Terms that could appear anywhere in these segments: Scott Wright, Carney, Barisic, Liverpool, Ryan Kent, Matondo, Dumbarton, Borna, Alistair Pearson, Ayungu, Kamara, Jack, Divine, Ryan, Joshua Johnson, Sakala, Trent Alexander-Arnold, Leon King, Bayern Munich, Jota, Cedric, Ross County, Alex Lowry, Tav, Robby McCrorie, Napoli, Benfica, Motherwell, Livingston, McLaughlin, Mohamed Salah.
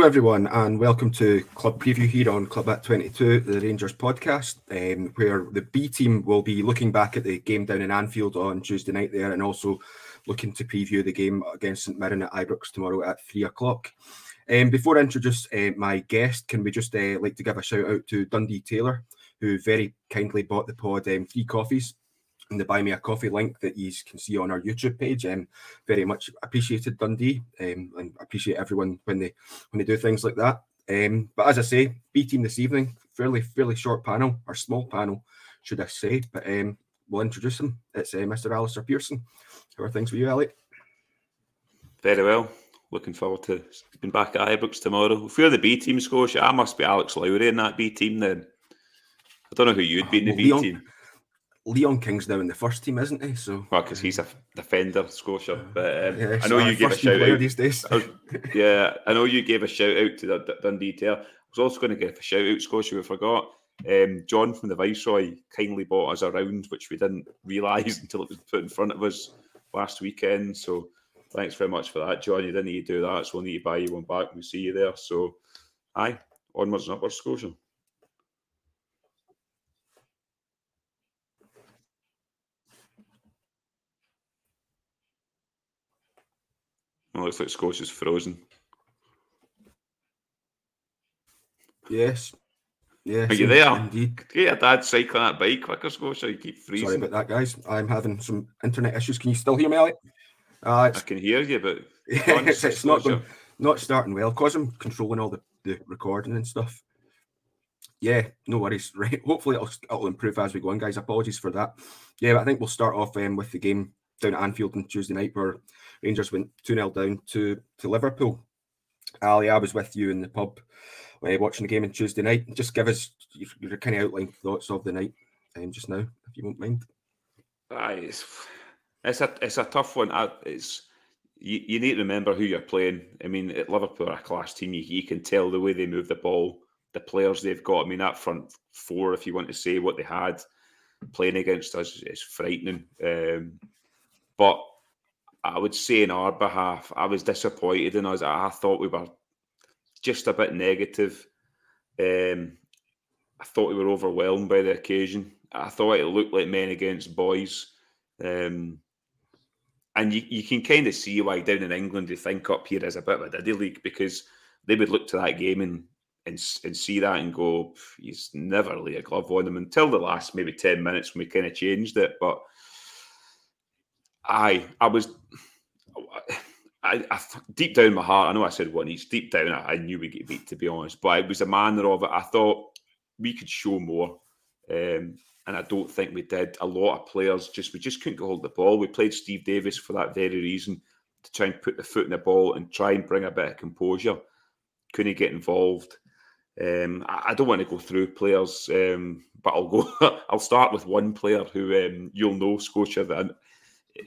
Hello everyone and welcome to Club Preview here on Club at 22, the Rangers podcast, where the B team will be looking back at the game down in Anfield on Tuesday night there and also looking to preview the game against St. Mirren at Ibrox tomorrow at 3 o'clock. Before I introduce my guest, can we just like to give a shout out to Dundee Taylor, who very kindly bought the pod 3 coffees. And the Buy Me a Coffee link that you can see on our YouTube page. Very much appreciated, Dundee, and appreciate everyone when they do things like that. But as I say, B team this evening, fairly short panel, or small panel, should I say? But we'll introduce him. It's Mr. Alistair Pearson. How are things with you, Alec? Very well. Looking forward to being back at Ibrox tomorrow. If you're the B team, Scotia, I must be Alex Lowry in that B team. Then I don't know who you'd be in the B team. Leon King's now in the first team, isn't he? So, well, because he's a defender, Scotia. But I know you gave a shout out these days. I know you gave a shout out to the Dundee Taylor. I was also going to give a shout out, Scotia. We forgot John from the Viceroy kindly bought us a round, which we didn't realise until it was put in front of us last weekend. So, thanks very much for that, John. You didn't need to do that, so we'll need to buy you one back. We'll see you there. So, aye, onwards and upwards, Scotia. It looks like Scotia's frozen. Yes. Are you there? Indeed. Get your dad cycling that bike quicker, Scotia. You keep freezing. Sorry about that, guys. I'm having some internet issues. Can you still hear me, Alec? I can hear you, but it's not starting well. Because I'm controlling all the recording and stuff. Yeah, no worries. Right. Hopefully it'll improve as we go on, guys. Apologies for that. Yeah, but I think we'll start off with the game down at Anfield on Tuesday night, where Rangers went 2-0 down to Liverpool. Ali, I was with you in the pub watching the game on Tuesday night. Just give us your kind of outline thoughts of the night just now, if you won't mind. It's a tough one. You need to remember who you're playing. I mean, at Liverpool are a class team. You can tell the way they move the ball, the players they've got. I mean, that front four, if you want to say what they had playing against us, is frightening. But I would say on our behalf, I was disappointed in us. I thought we were just a bit negative. I thought we were overwhelmed by the occasion. I thought it looked like men against boys. And you can kind of see why down in England they think up here is a bit of a diddy league, because they would look to that game and see that and go, he's never laid a glove on them until the last maybe 10 minutes when we kind of changed it. But I deep down in my heart, I know I said one each, deep down I knew we'd get beat, to be honest, but it was a manner of it. I thought we could show more, and I don't think we did. A lot of players, we just couldn't hold the ball. We played Steve Davies for that very reason, to try and put the foot in the ball and try and bring a bit of composure. Couldn't get involved. I don't want to go through players, but I'll start with one player who you'll know, Scotia, that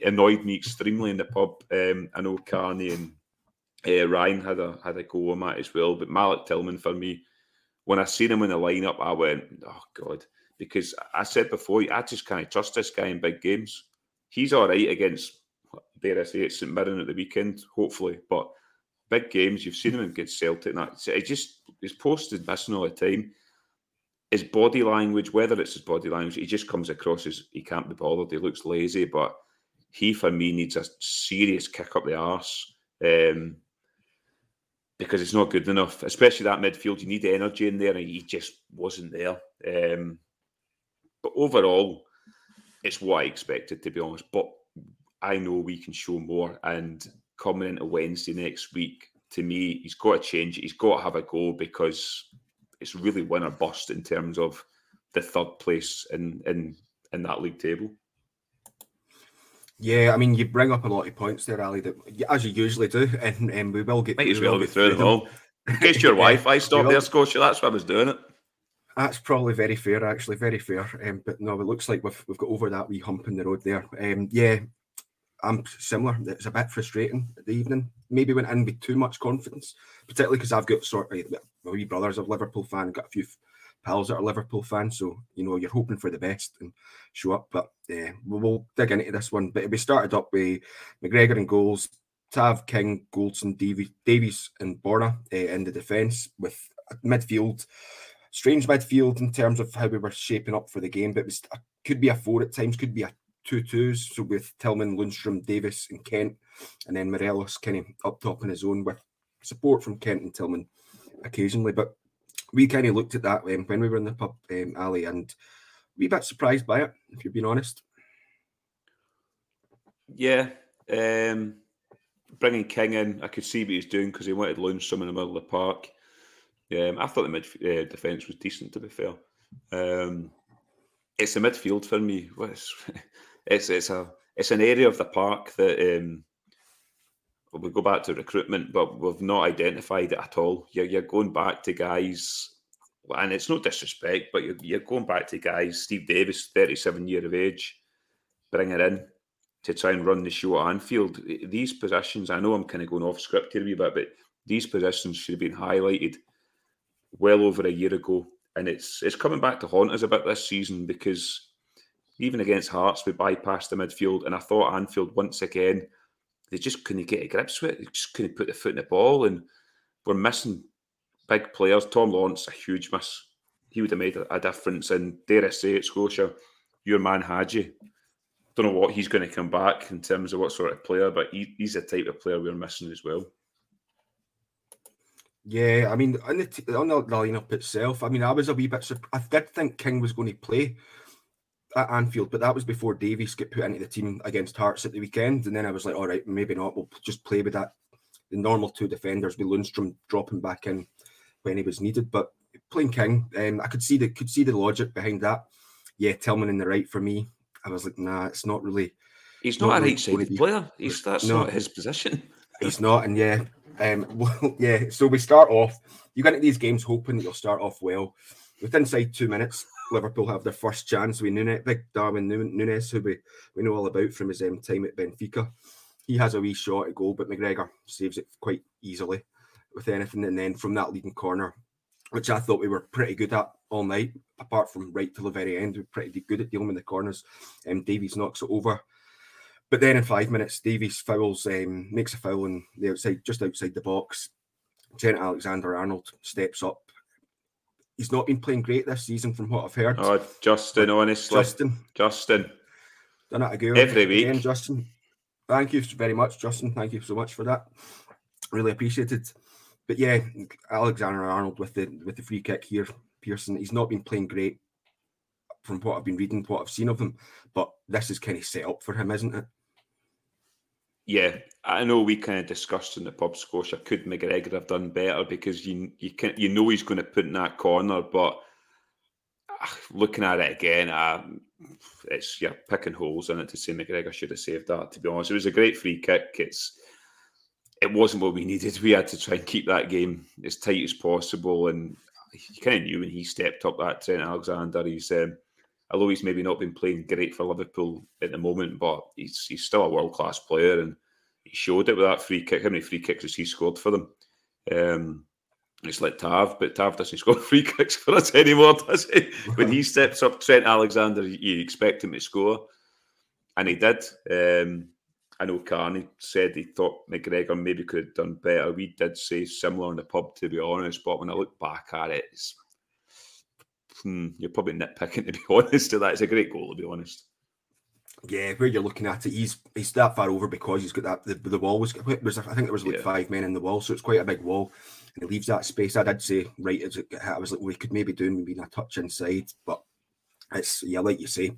annoyed me extremely in the pub. I know Carney and Ryan had a go on that as well, but Malik Tillman, for me, when I seen him in the lineup, I went, oh God, because I said before, I just can't trust this guy in big games. He's all right against, dare I say, it's St. Mirren at the weekend, hopefully, but big games, you've seen him against Celtic, and his post is missing all the time. His body language, whether it's his body language, he just comes across as he can't be bothered. He looks lazy, but he, for me, needs a serious kick up the arse, because it's not good enough. Especially that midfield, you need energy in there, and he just wasn't there. But overall, it's what I expected, to be honest. But I know we can show more, and coming into Wednesday next week, to me, he's got to change it. He's got to have a go, because it's really win or bust in terms of the third place in that league table. Yeah, I mean, you bring up a lot of points there, Ali, that as you usually do, and we will get. Might as well be through them all. In case your Wi-Fi stopped there, Scotia, that's why I was doing it. That's probably very fair, actually, very fair. But no, it looks like we've got over that wee hump in the road there. Yeah, I'm similar. It's a bit frustrating at the evening. Maybe went in with too much confidence, particularly because I've got sort of my wee brother's a Liverpool fan, got a few pals that are Liverpool fans, so you know you're hoping for the best and show up. But yeah, we'll dig into this one. But we started up with McGregor in goals, Tav, King, Goldson, Davies and Borna in the defence, with midfield, strange midfield in terms of how we were shaping up for the game, but it was, could be a four at times, could be a 2-2s, so with Tillman, Lundström, Davies and Kent, and then Morelos kind of up top on his own with support from Kent and Tillman occasionally. But we kind of looked at that when we were in the pub, Ali, and we were a bit surprised by it, if you're being honest. Yeah, bringing King in, I could see what he's doing because he wanted Lundstrom in the middle of the park. I thought the defence was decent, to be fair. It's a midfield for me. It's an area of the park that we go back to recruitment, but we've not identified it at all. You're going back to guys, and it's no disrespect, but you're going back to guys. Steve Davies, 37 years of age, bring her in to try and run the show at Anfield. These positions, I know I'm kind of going off script here a wee bit, but these positions should have been highlighted well over a year ago. And it's coming back to haunt us a bit this season, because even against Hearts, we bypassed the midfield. And I thought Anfield, once again, they just couldn't get a grips with it. They just couldn't put the foot in the ball. And we're missing big players. Tom Lawrence, a huge miss. He would have made a difference. And dare I say it, Scotia, your man Hadji, don't know what he's going to come back in terms of what sort of player, but he's the type of player we're missing as well. Yeah, I mean, on the lineup itself, I mean, I was a wee bit surprised. I did think King was going to play at Anfield, but that was before Davies got put into the team against Hearts at the weekend. And then I was like, all right, maybe not. We'll just play with that. The normal two defenders, with Lundstrom dropping back in when he was needed. But playing King, I could see the logic behind that. Yeah, Tillman in the right for me. I was like, nah, it's not really. He's not a right-sided player. That's not his position. He's not, and yeah. So we start off, you get into these games hoping that you'll start off well. Within inside 2 minutes, Liverpool have their first chance. We knew it. Big Darwin Núñez, who we know all about from his time at Benfica, he has a wee shot at goal, but McGregor saves it quite easily with anything. And then from that leading corner, which I thought we were pretty good at all night, apart from right till the very end, we were pretty good at dealing with the corners. Davies knocks it over. But then in 5 minutes, Davies fouls, makes a foul on the outside, just outside the box. Trent Alexander-Arnold steps up. He's not been playing great this season, from what I've heard. Oh, Justin, honestly. Justin. Done it again. Every week. Again, Justin. Thank you very much, Justin. Thank you so much for that. Really appreciated. But yeah, Alexander-Arnold with the free kick here, Pearson. He's not been playing great from what I've been reading, what I've seen of him. But this is kind of set up for him, isn't it? Yeah, I know we kind of discussed in the pub, Scotia, could McGregor have done better, because you know he's going to put in that corner, but looking at it again, you're picking holes in it to say McGregor should have saved that, to be honest. It was a great free kick. It wasn't what we needed. We had to try and keep that game as tight as possible, and you kind of knew when he stepped up that Trent Alexander, he's... although he's maybe not been playing great for Liverpool at the moment, but he's still a world-class player, and he showed it with that free kick. How many free kicks has he scored for them? It's like Tav, but Tav doesn't score free kicks for us anymore, does he? When he steps up, Trent Alexander, you expect him to score, and he did. I know Carney said he thought McGregor maybe could have done better. We did say similar in the pub, to be honest, but when I look back at it, it's... you're probably nitpicking, to be honest, to that. It's a great goal, to be honest. Yeah, where you're looking at it, he's that far over because he's got that the wall was I think there was like 5 men in the wall, so it's quite a big wall, and he leaves that space. I did say right as it got hit, I was like, we could maybe do him being a touch inside, but it's like you say,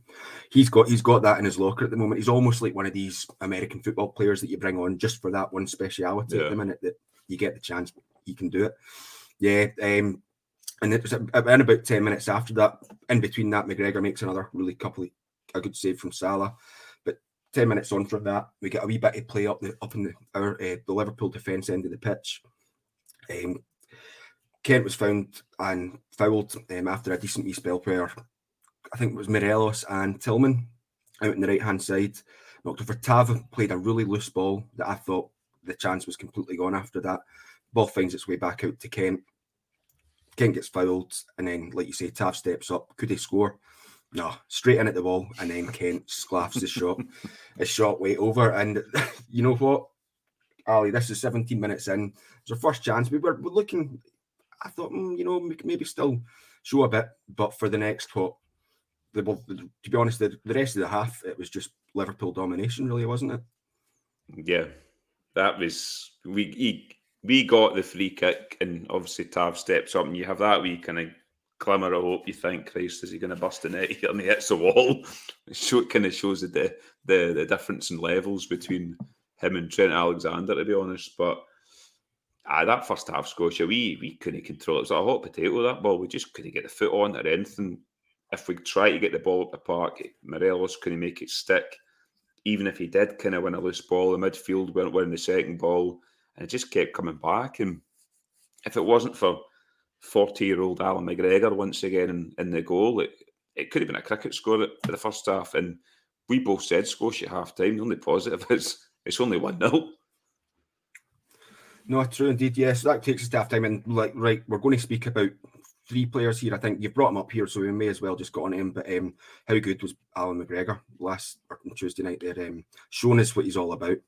he's got that in his locker at the moment. He's almost like one of these American football players that you bring on just for that one speciality at the minute that you get the chance, he can do it. Yeah. And it was in about 10 minutes after that, in between that, McGregor makes another really a good save from Salah. But 10 minutes on from that, we get a wee bit of play up in the Liverpool defence end of the pitch. Kent was found and fouled after a decent wee spell where I think it was Morelos and Tillman out on the right-hand side. Knocked over. Tav played a really loose ball that I thought the chance was completely gone after that. Ball finds its way back out to Kent. Kent gets fouled, and then, like you say, Tav steps up. Could he score? No. Straight in at the wall, and then Kent sclaffs his shot. His shot way over, and you know what? Ali, this is 17 minutes in. It's our first chance. We're looking, I thought, you know, maybe still show a bit, but for the next, to be honest, the rest of the half, it was just Liverpool domination, really, wasn't it? Yeah, that was, we got the free kick, and obviously Tav steps up, and you have that wee kind of glimmer of hope. You think, Christ, is he going to bust the net here? And he hits the wall. It kind of shows the difference in levels between him and Trent Alexander, to be honest. But that first half, Scotia, we couldn't control it. It was like a hot potato, that ball. We just couldn't get the foot on or anything. If we try to get the ball up the park, Morelos couldn't make it stick. Even if he did kind of win a loose ball, the midfield weren't winning the second ball, and it just kept coming back. And if it wasn't for 40-year-old Alan McGregor once again in the goal, it could have been a cricket score for the first half. And we both said Scotia at half-time, the only positive is it's only 1-0. No, true indeed, yes. That takes us to half-time. And right, we're going to speak about three players here. I think you've brought him up here, so we may as well just go on him. But how good was Alan McGregor Tuesday night there? Showing us what he's all about.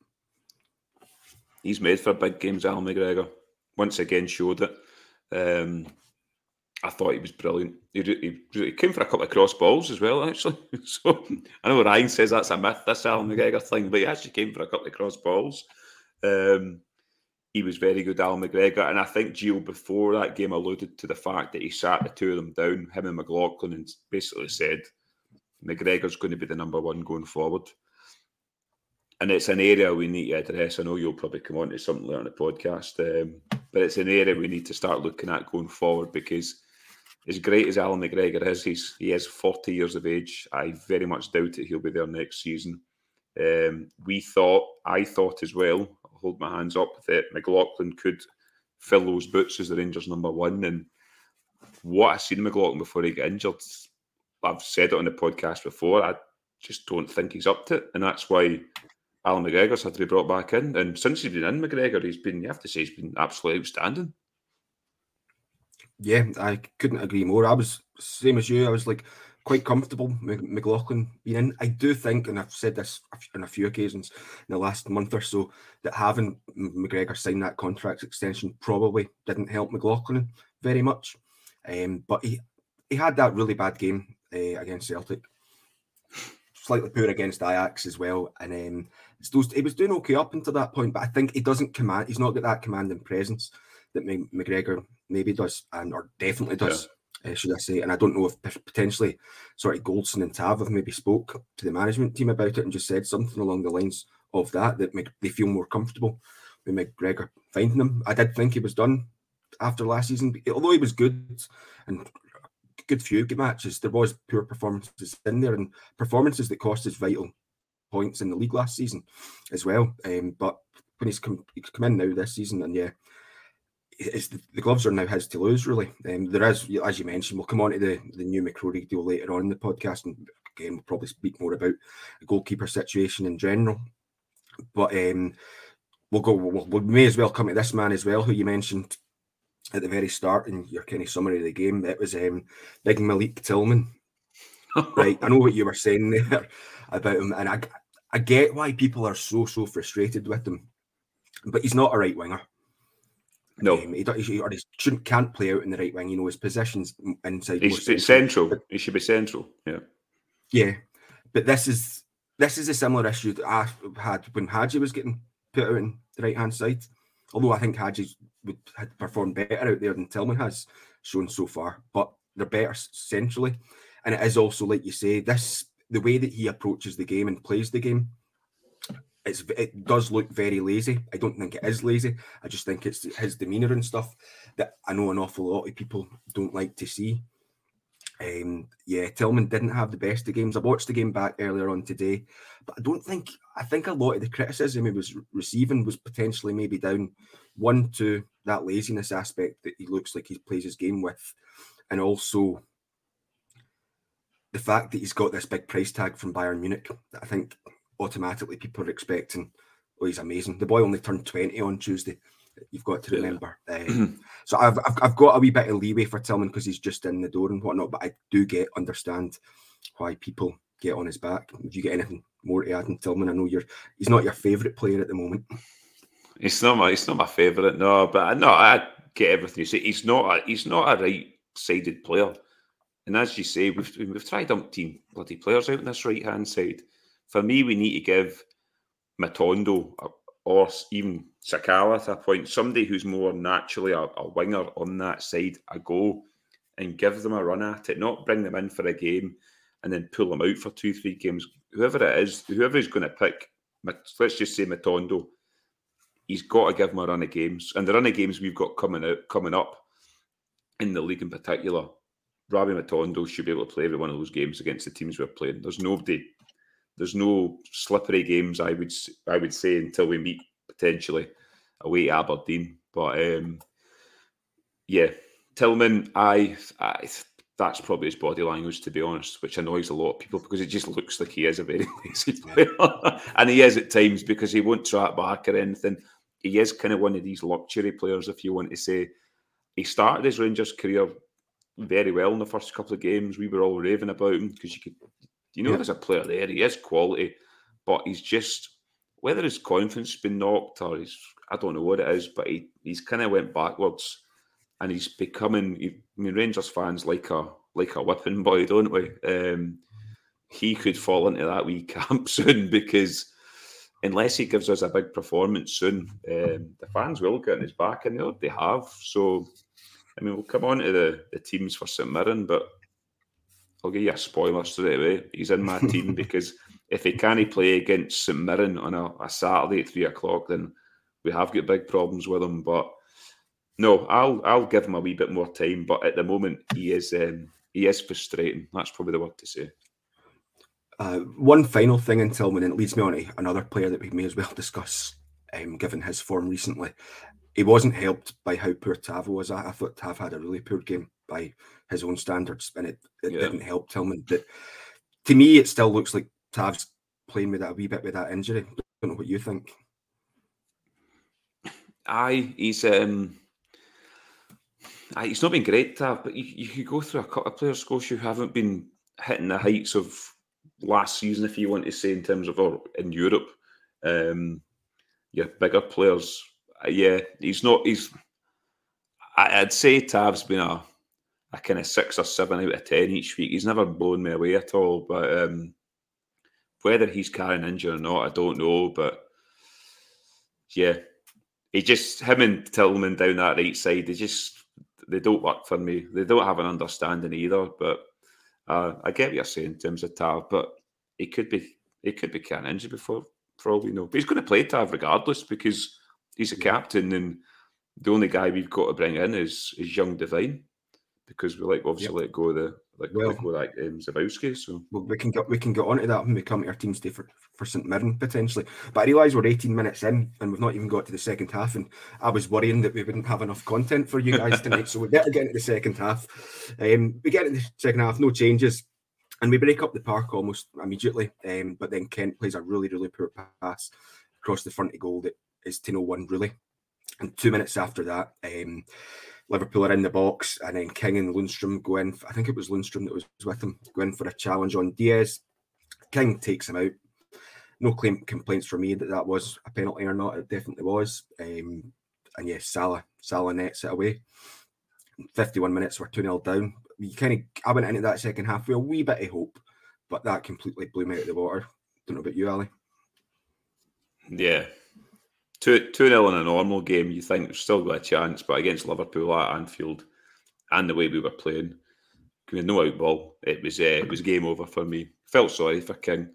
He's made for big games, Alan McGregor. Once again, showed it. I thought he was brilliant. He came for a couple of cross balls as well, actually. So I know Ryan says that's a myth, this Alan McGregor thing, but he actually came for a couple of cross balls. He was very good, Alan McGregor, and I think Gio before that game alluded to the fact that he sat the two of them down, him and McLaughlin, and basically said McGregor's going to be the number one going forward. And it's an area we need to address. I know you'll probably come on to something later on the podcast, but it's an area we need to start looking at going forward, because as great as Alan McGregor is, he is 40 years of age. I very much doubt it he'll be there next season. I thought as well, I'll hold my hands up, that McLaughlin could fill those boots as the Rangers' number one. And what I've seen McLaughlin before he got injured, I've said it on the podcast before, I just don't think he's up to it. And that's why Alan McGregor's had to be brought back in, and since he's been in, McGregor, he's been absolutely outstanding. Yeah, I couldn't agree more. I was same as you. I was like quite comfortable with McLaughlin being in. I do think, and I've said this on a few occasions in the last month or so, that having McGregor sign that contract extension probably didn't help McLaughlin very much. But he had that really bad game against Celtic. Slightly poor against Ajax as well, and he was doing okay up until that point, but I think he doesn't command. He's not got that commanding presence that McGregor maybe does, or definitely does, should I say? And I don't know if potentially sort of Goldson and Tav have maybe spoke to the management team about it and just said something along the lines of that they feel more comfortable with McGregor finding them. I did think he was done after last season, although he was good and. Good few good matches. There was poor performances in there, and performances that cost us vital points in the league last season as well. But when he's come in now this season, and yeah, it's the gloves are now his to lose, really. There is, as you mentioned, we'll come on to the new McCrorie deal later on in the podcast, and again, we'll probably speak more about the goalkeeper situation in general. But we may as well come to this man as well, who you mentioned at the very start in your kind of summary of the game. It was big Malik Tillman. Right, I know what you were saying there about him, and I get why people are so frustrated with him, but he's not a right winger. No, he can't play out in the right wing. You know, his position's inside. He's central. But he should be central. Yeah. But this is a similar issue that I had when Hadji was getting put out on the right hand side. Although I think Hadji would have performed better out there than Tillman has shown so far, but they're better centrally. And it is also, like you say, the way that he approaches the game and plays the game, it does look very lazy. I don't think it is lazy. I just think it's his demeanour and stuff that I know an awful lot of people don't like to see. Tillman didn't have the best of games. I watched the game back earlier on today, but I think a lot of the criticism he was receiving was potentially maybe down one to that laziness aspect that he looks like he plays his game with, and also the fact that he's got this big price tag from Bayern Munich. I think automatically people are expecting, oh, he's amazing. The boy only turned 20 on Tuesday. You've got to remember. So I've got a wee bit of leeway for Tillman because he's just in the door and whatnot. But I do understand why people get on his back. If you get anything more to add on Tillman, I know he's not your favourite player at the moment. He's not my favourite. No, but no, I get everything you say. He's not a right-sided player, and as you say, we've tried umpteen bloody players out on this right-hand side. For me, we need to give Matondo or even Sakala to a point, somebody who's more naturally a winger on that side, a go, and give them a run at it. Not bring them in for a game and then pull them out for 2-3 games. Whoever it is, whoever is going to pick, let's just say Matondo, he's got to give them a run of games. And the run of games we've got coming up in the league in particular, Robby Matondo should be able to play every one of those games against the teams we're playing. There's no slippery games, I would say, until we meet potentially away at Aberdeen. But yeah, Tillman, I that's probably his body language, to be honest, which annoys a lot of people because it just looks like he is a very lazy player. And he is at times because he won't track back or anything. He is kind of one of these luxury players, if you want to say. He started his Rangers career very well in the first couple of games. We were all raving about him because you know there's a player there. He is quality, but he's just, whether his confidence has been knocked or I don't know what it is, but he's kind of went backwards. And he's becoming, I mean, Rangers fans like a whipping boy, don't we? He could fall into that wee camp soon because unless he gives us a big performance soon, the fans will get on his back, and they have. So, I mean, we'll come on to the teams for St. Mirren, but I'll give you a spoiler straight away. He's in my team because if he can't play against St. Mirren on a Saturday at 3:00, then we have got big problems with him, but no, I'll give him a wee bit more time, but at the moment he is frustrating. That's probably the word to say. One final thing in Tillman, and it leads me on to another player that we may as well discuss, given his form recently. He wasn't helped by how poor Tav was. I thought Tav had a really poor game by his own standards, and it didn't help Tillman. But to me, it still looks like Tav's playing with that a wee bit with that injury. I don't know what you think. Aye, he's not been great, Tav, but you could go through a couple of players, Scotia, who haven't been hitting the heights of last season, if you want to say, in terms of in Europe. Bigger players. He's not. I'd say Tav's been a kind of 6 or 7 out of 10 each week. He's never blown me away at all. But whether he's carrying injury or not, I don't know. But yeah, him and Tillman down that right side, they don't work for me. They don't have an understanding either. But I get what you're saying in terms of Tav, but it could be can injury before, for all we know. But he's going to play Tav regardless because he's a captain, and the only guy we've got to bring in is young Divine, because we let go of Zabowski. So we can get onto that when we come to our team's day for St Mirren potentially. But I realise we're 18 minutes in and we've not even got to the second half, and I was worrying that we wouldn't have enough content for you guys tonight. So we better get into the second half. We get into the second half, no changes, and we break up the park almost immediately. But then Kent plays a really, really poor pass across the front of goal that is 10-0-1 really. And 2 minutes after that, Liverpool are in the box, and then King and Lundström go in. I think it was Lundström that was with him, go in for a challenge on Diaz. King takes him out. No complaints for me that was a penalty or not. It definitely was. And yes, Salah nets it away. 51 minutes, we're 2-0 down. I went into that second half with a wee bit of hope, but that completely blew me out of the water. Don't know about you, Ali. Yeah. 2-0 in a normal game, you think we've still got a chance, but against Liverpool at Anfield and the way we were playing, we had no outball. It was game over for me. Felt sorry for King.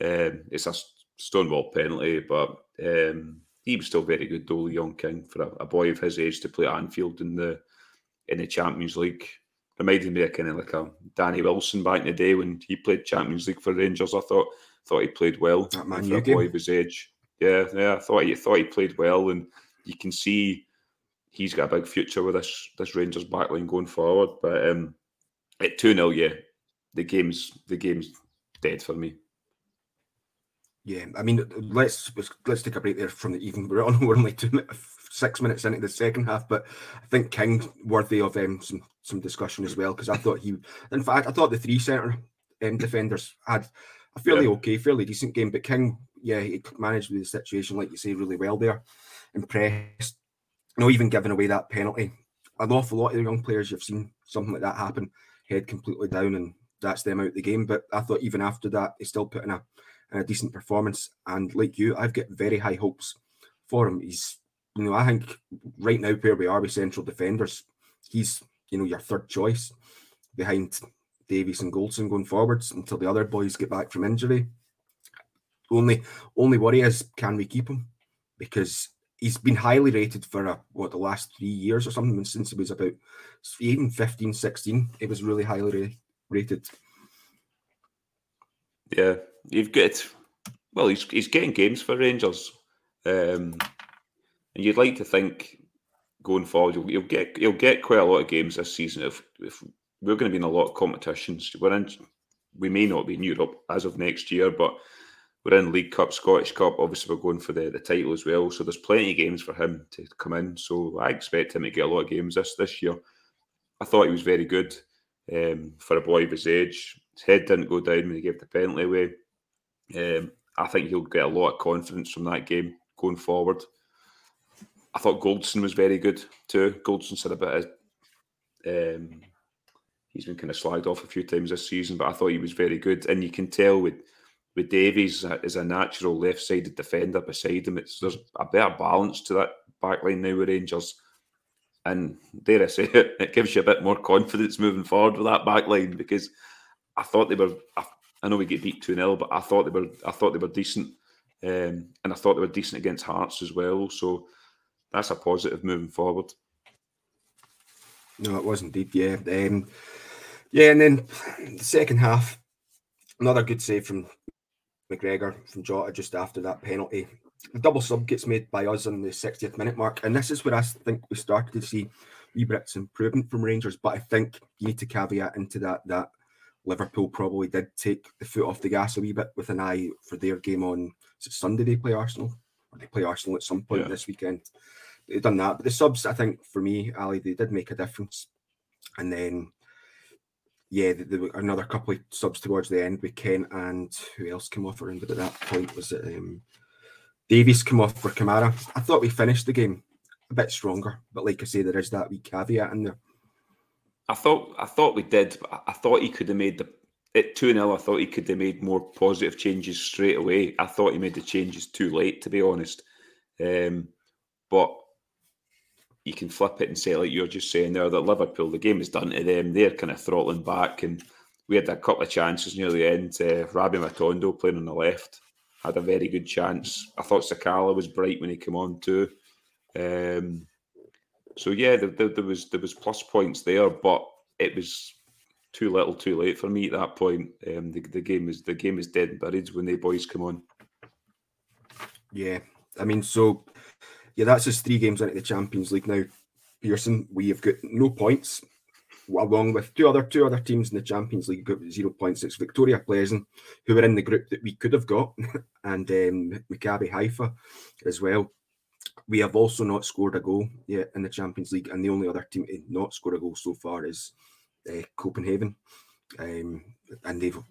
It's a stonewall penalty, but he was still very good, though, Leon King, for a boy of his age to play at Anfield in the Champions League. Reminded me of kind of like a Danny Wilson back in the day when he played Champions League for Rangers. I thought he played well for a boy of his age. Yeah, I thought he played well, and you can see he's got a big future with this Rangers backline going forward. But at 2-0, the game's dead for me. Yeah, I mean, let's take a break there from the even. We're only 6 minutes into the second half, but I think King worthy of some discussion as well, because I thought the three centre defenders had a fairly okay, fairly decent game. But King, yeah, he managed with the situation, like you say, really well there. Impressed. You know, even giving away that penalty. An awful lot of the young players, you've seen something like that happen, head completely down, and that's them out of the game. But I thought even after that, they still put in a decent performance. And like you, I've got very high hopes for him. He's, you know, I think right now where we are with central defenders, he's, you know, your third choice behind Davies and Goldson going forwards until the other boys get back from injury. Only worry is, can we keep him? Because he's been highly rated for the last 3 years or something, since he was about even 15, 16. It was really highly rated. Yeah, you've got, well, he's getting games for Rangers, and you'd like to think going forward he'll get quite a lot of games this season. If we're going to be in a lot of competitions, we may not be in Europe as of next year, but we're in League Cup, Scottish Cup. Obviously, we're going for the title as well. So there's plenty of games for him to come in. So I expect him to get a lot of games this year. I thought he was very good for a boy of his age. His head didn't go down when he gave the penalty away. I think he'll get a lot of confidence from that game going forward. I thought Goldson was very good too. Goldson's had a bit of... he's been kind of slagged off a few times this season, but I thought he was very good. And you can tell with Davies as a natural left-sided defender beside him, there's a better balance to that backline now with Rangers. And dare I say it, it gives you a bit more confidence moving forward with that backline, because I thought they were, I know we get beat 2-0, but I thought they were decent. And I thought they were decent against Hearts as well. So that's a positive moving forward. No, it was indeed, yeah. Yeah, and then the second half, another good save from McGregor from Jota just after that penalty. A double sub gets made by us on the 60th minute mark, and this is where I think we started to see wee bits improvement from Rangers. But I think you need to caveat into that Liverpool probably did take the foot off the gas a wee bit with an eye for their game on, is it Sunday they play Arsenal? Or they play Arsenal at some point this weekend. They've done that, but the subs, I think, for me, Ali, they did make a difference. And then, yeah, there were another couple of subs towards the end with Kent and who else came off around at that point? Was it Davies came off for Kamara? I thought we finished the game a bit stronger, but like I say, there is that wee caveat in there. I thought we did, but I thought he could have made at 2-0. I thought he could have made more positive changes straight away. I thought he made the changes too late, to be honest. But you can flip it and say, like you're just saying there, that Liverpool, the game is done to them. They're kind of throttling back, and we had a couple of chances near the end. Robby Matondo playing on the left had a very good chance. I thought Sakala was bright when he came on too. So yeah, there was plus points there, but it was too little, too late for me at that point. The game is dead and buried when they boys come on. Yeah, I mean, so. Yeah, that's just 3 games into the Champions League now. Pearson, we have got no points, along with two other teams in the Champions League group with 0 points. It's Victoria Pleasant, who were in the group that we could have got, and Maccabi Haifa as well. We have also not scored a goal yet in the Champions League, and the only other team to not score a goal so far is Copenhagen, and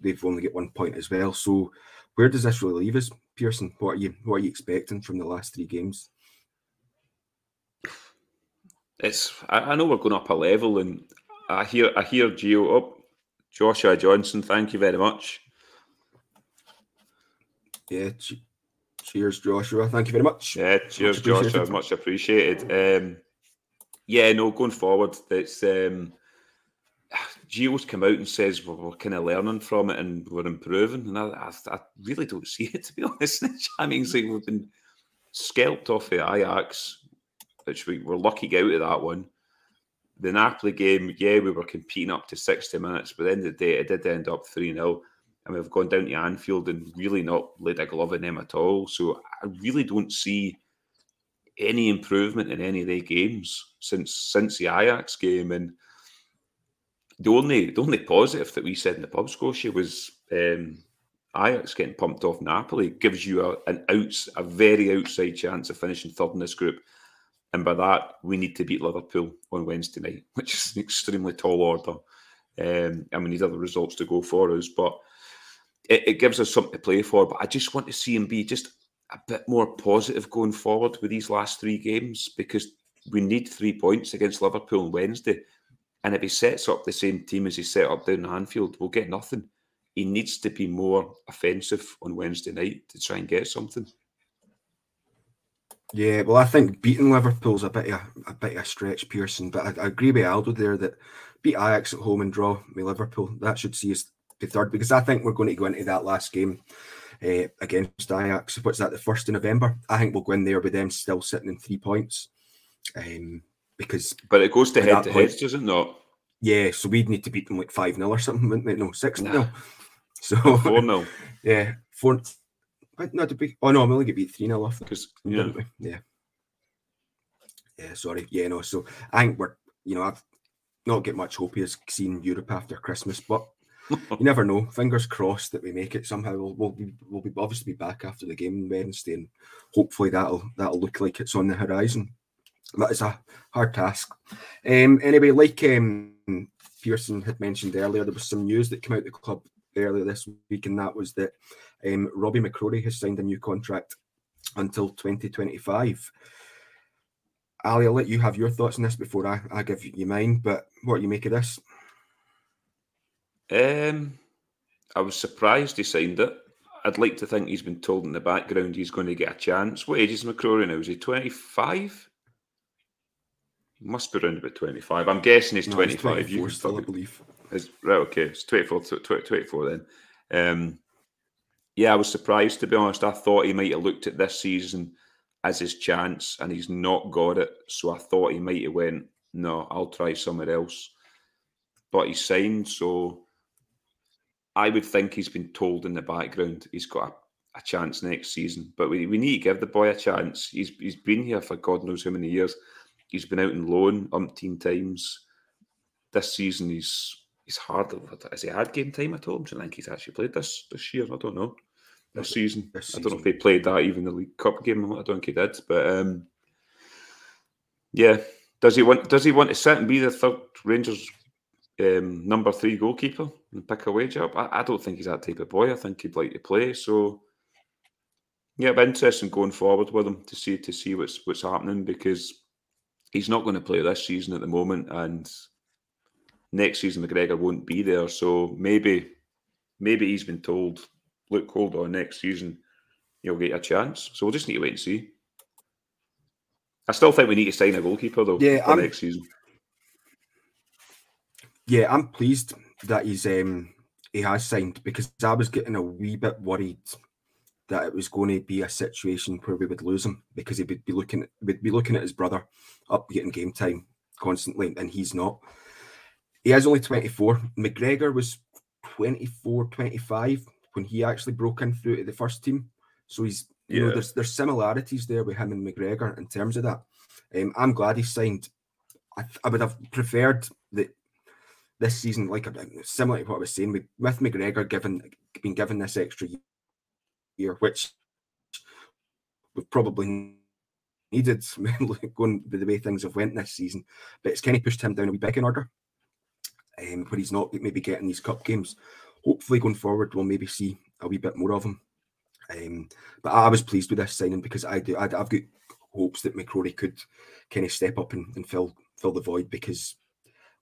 they've only got 1 point as well. So, where does this really leave us, Pearson? What are you expecting from the last 3 games? I know we're going up a level, and I hear Gio up. Joshua Johnson, thank you very much. Yeah, cheers, Joshua. Thank you very much. Yeah, cheers, Joshua. Much appreciated. Going forward, that's Gio's come out and says we're kind of learning from it and we're improving, and I really don't see it, to be honest. I mean, it's like we've been scalped off the Ajax, which we were lucky to get out of that one. The Napoli game, yeah, we were competing up to 60 minutes, but at the end of the day, it did end up 3-0, and we've gone down to Anfield and really not laid a glove in them at all. So I really don't see any improvement in any of their games since the Ajax game. And the only positive that we said in the pub, Scotia, was Ajax getting pumped off Napoli gives you a very outside chance of finishing third in this group. And by that, we need to beat Liverpool on Wednesday night, which is an extremely tall order. And we need other results to go for us. But it gives us something to play for, but I just want to see him be just a bit more positive going forward with these last three games, because we need 3 points against Liverpool on Wednesday. And if he sets up the same team as he set up down in Anfield, we'll get nothing. He needs to be more offensive on Wednesday night to try and get something. Yeah, well, I think beating Liverpool's a bit of a stretch, Pearson. But I agree with Aldo there that beat Ajax at home and draw with Liverpool, that should see us to third, because I think we're going to go into that last game against Ajax. What's that, the 1st of November? I think we'll go in there with them still sitting in 3 points. But it goes to head-to-head, does it not? Yeah, so we'd need to beat them like 5-0 or something, wouldn't we? No, 6-0. Nah. So 4-0. Yeah, 4. No, did we? Oh no, I'm only get beat 3-0 off. Because sorry. Yeah, no. So I think we're, I've not get much hope of seeing Europe after Christmas, but you never know. Fingers crossed that we make it somehow. We'll obviously be back after the game on Wednesday, and hopefully that'll look like it's on the horizon. That is a hard task. Anyway, like Pearson had mentioned earlier, there was some news that came out of the club earlier this week, and that was that Robby McCrorie has signed a new contract until 2025. Ali, I'll let you have your thoughts on this before I give you mine, but what do you make of this? I was surprised he signed it. I'd like to think he's been told in the background he's going to get a chance. What age is McCrorie now? Is he 25? He must be around about 25. I'm guessing he's 25. He's 24 still, I believe. Right, okay. It's 24 then. Yeah, I was surprised, to be honest. I thought he might have looked at this season as his chance, and he's not got it. So I thought he might have went, no, I'll try somewhere else. But he signed, so I would think he's been told in the background he's got a chance next season. But we need to give the boy a chance. He's been here for God knows how many years. He's been out on loan umpteen times. This season, he's hardly... Has he had game time at all? I don't think he's actually played this year. I don't know. This season. I don't know if he played that, even the League Cup game. I don't think he did. But, yeah. Does he want to sit and be the third Rangers number 3 goalkeeper and pick a wage up? I don't think he's that type of boy. I think he'd like to play. So, yeah, it'd be interesting going forward with him to see what's happening, because he's not going to play this season at the moment, and... next season, McGregor won't be there, so maybe he's been told, look, hold on, next season you'll get a chance. So we'll just need to wait and see. I still think we need to sign a goalkeeper, though, for next season. Yeah, I'm pleased that he has signed, because I was getting a wee bit worried that it was going to be a situation where we would lose him, because he would be looking at his brother up getting game time constantly, and he's not. He is only 24. McGregor was 24, 25 when he actually broke in through to the first team. So he's, there's similarities there with him and McGregor in terms of that. I'm glad he signed. I would have preferred that this season, like similar to what I was saying, with McGregor being given this extra year, which we've probably needed going with the way things have went this season. But it's kind of pushed him down a wee bit in order. Where he's not maybe getting these cup games. Hopefully going forward we'll maybe see a wee bit more of him. But I was pleased with this signing, because I've got hopes that McCrorie could kind of step up and fill the void, because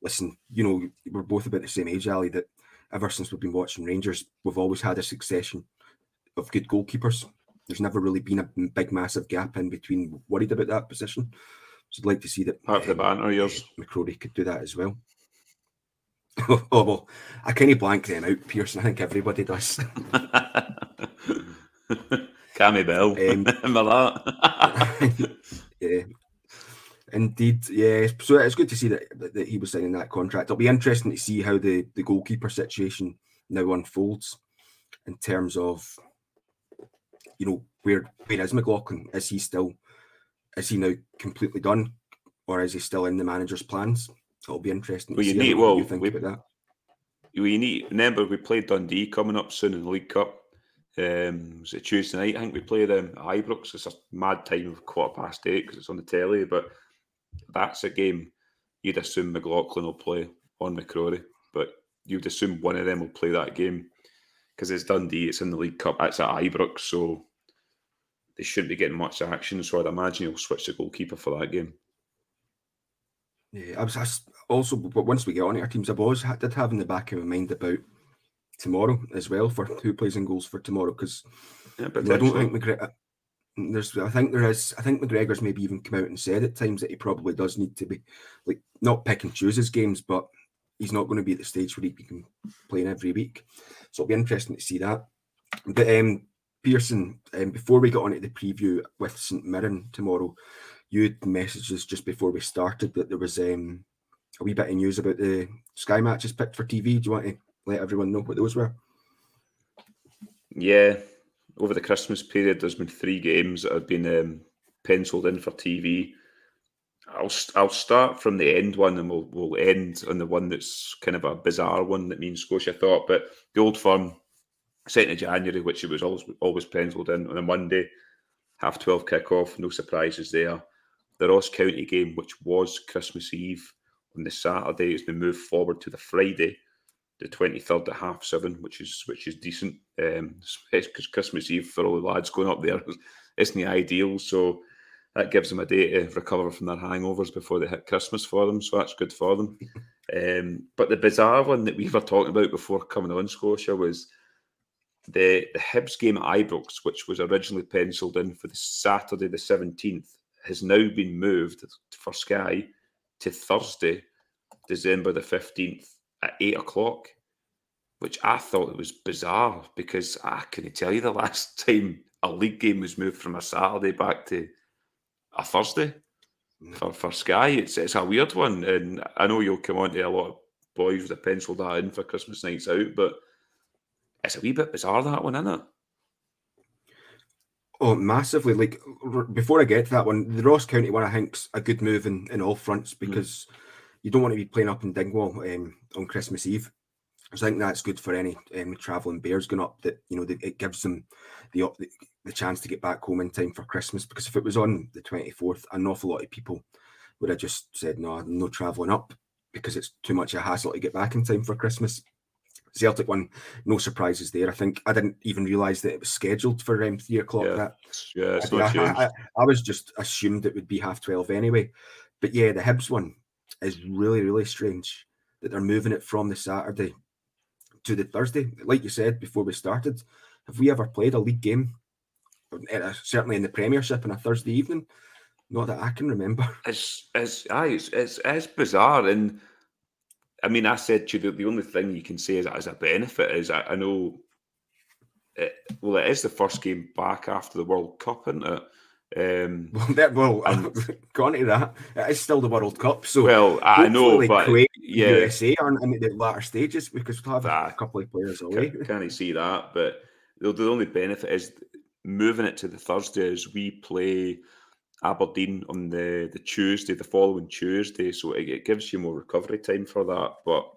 listen, we're both about the same age, Ali, that ever since we've been watching Rangers, we've always had a succession of good goalkeepers. There's never really been a big massive gap in between. Worried about that position, so I'd like to see that part of the banner years McCrorie could do that as well. Oh, well, I kind of blank them out, Pearson. I think everybody does. Cammy Bell. Remember that? Yeah. Indeed, yeah. So it's good to see that he was signing that contract. It'll be interesting to see how the goalkeeper situation now unfolds in terms of, where is McLaughlin? Is he now completely done, or is he still in the manager's plans? It'll be interesting to see what you think about that. Remember, we played Dundee coming up soon in the League Cup. Was it Tuesday night? I think we play them at Ibrox. It's a mad time of 8:15 because it's on the telly, but that's a game you'd assume McLaughlin will play on McCrorie, but you'd assume one of them will play that game. because it's Dundee, it's in the League Cup, it's at Ibrox, so they shouldn't be getting much action. So I'd imagine he'll switch the goalkeeper for that game. Yeah, I also, but once we get on it, our teams, I did have in the back of my mind about tomorrow as well for who plays in goals for tomorrow, because I don't think McGregor. I think McGregor's maybe even come out and said at times that he probably does need to be, like, not pick and choose his games, but he's not going to be at the stage where he can play in every week. So it'll be interesting to see that. But Pearson, before we got on to the preview with St. Mirren tomorrow, you'd messaged us just before we started that there was a wee bit of news about the Sky matches picked for TV. Do you want to let everyone know what those were? Yeah. Over the Christmas period, there's been three games that have been penciled in for TV. I'll start from the end one, and we'll end on the one that's kind of a bizarre one that means Scotia thought. But the Old Firm, 2nd of January, which it was always penciled in on a Monday, 12:30 kickoff, no surprises there. The Ross County game, which was Christmas Eve on the Saturday, has been moved forward to the Friday, the 23rd at 7:30, which is decent. It's Christmas Eve for all the lads going up there. Isn't the ideal, so that gives them a day to recover from their hangovers before they hit Christmas for them, so that's good for them. But the bizarre one that we were talking about before coming on, Scotia, was the Hibs game at Ibrox, which was originally penciled in for the Saturday the 17th, has now been moved for Sky to Thursday, December the 15th, at 8:00, which I thought it was bizarre, because I couldn't tell you the last time a league game was moved from a Saturday back to a Thursday for Sky. It's a weird one, and I know you'll come on to a lot of boys that penciled that in for Christmas nights out, but it's a wee bit bizarre, that one, isn't it? Oh, massively. Like, before I get to that one, the Ross County one I think's a good move in all fronts, because you don't want to be playing up in Dingwall on Christmas Eve. So I think that's good for any travelling bears going up, that, you know, it gives them the chance to get back home in time for Christmas. Because if it was on the 24th, an awful lot of people would have just said, no travelling up, because it's too much of a hassle to get back in time for Christmas. Celtic one, no surprises there. I think I didn't even realise that it was scheduled for 3:00. Yeah, that. Yeah, it's I was just assumed it would be 12:30 anyway. But yeah, the Hibs one is really, really strange that they're moving it from the Saturday to the Thursday. Like you said before we started, have we ever played a league game, certainly in the Premiership, on a Thursday evening? Not that I can remember. It's bizarre. And I mean, I said to you, the only thing you can say is as a benefit is I know it is the first game back after the World Cup, isn't it? Gone to that. It's still the World Cup, so I know, but USA aren't in the latter stages, because we'll have a couple of players away. Can you see that? But the only benefit is moving it to the Thursday is we play Aberdeen on the Tuesday, the following Tuesday, so it gives you more recovery time for that. But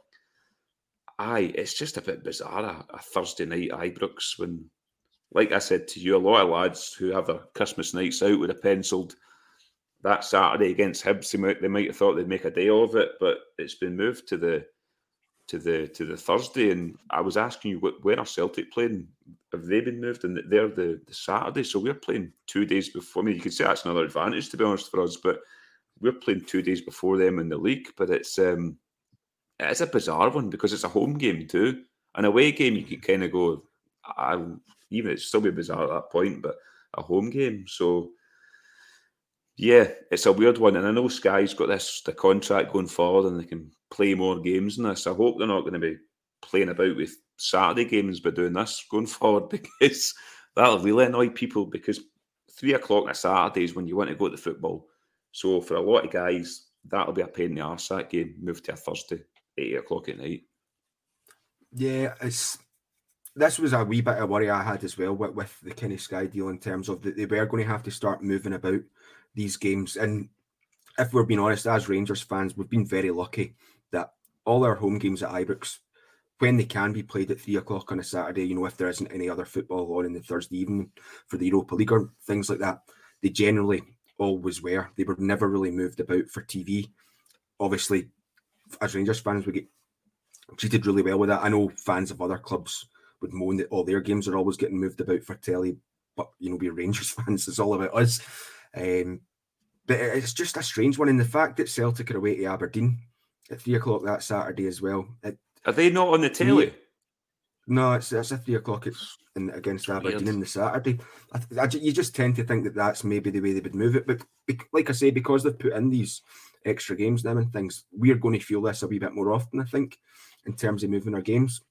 it's just a bit bizarre, a Thursday night Ibrox, when, like I said to you, a lot of lads who have their Christmas nights out would have penciled that Saturday against Hibs. They might have thought they'd make a day of it, but it's been moved to the Thursday. And I was asking you, where are Celtic playing? Have they been moved? And they're the Saturday, so we're playing 2 days before. I mean, you could say that's another advantage, to be honest, for us, but we're playing 2 days before them in the league. But it's a bizarre one, because it's a home game too. An away game, you can kind of go, even it's still be bizarre at that point, but a home game. So yeah, it's a weird one. And I know Sky's got the contract going forward, and they can play more games than this. I hope they're not going to be playing about with Saturday games by doing this going forward, because that'll really annoy people, because 3:00 on a Saturday is when you want to go to the football. So for a lot of guys, that'll be a pain in the arse, that game, move to a Thursday, 8:00 at night. Yeah, this was a wee bit of worry I had as well with the Kenny Sky deal, in terms of that they were going to have to start moving about these games. And if we're being honest, as Rangers fans, we've been very lucky that all our home games at Ibrox, when they can be played at 3:00 on a Saturday, you know, if there isn't any other football on in the Thursday evening for the Europa League or things like that, they generally always were. They were never really moved about for TV. Obviously, as Rangers fans, we get treated really well with that. I know fans of other clubs would moan that all their games are always getting moved about for telly, but, you know, we're Rangers fans. It's all about us. But it's just a strange one. And the fact that Celtic are away to Aberdeen at 3 o'clock that Saturday as well. Are they not on the telly? No, it's a 3 o'clock against Aberdeen on the Saturday. You just tend to think that that's maybe the way they would move it. But like I say, because they've put in these extra games now and things, we're going to feel this a wee bit more often, I think, in terms of moving our games.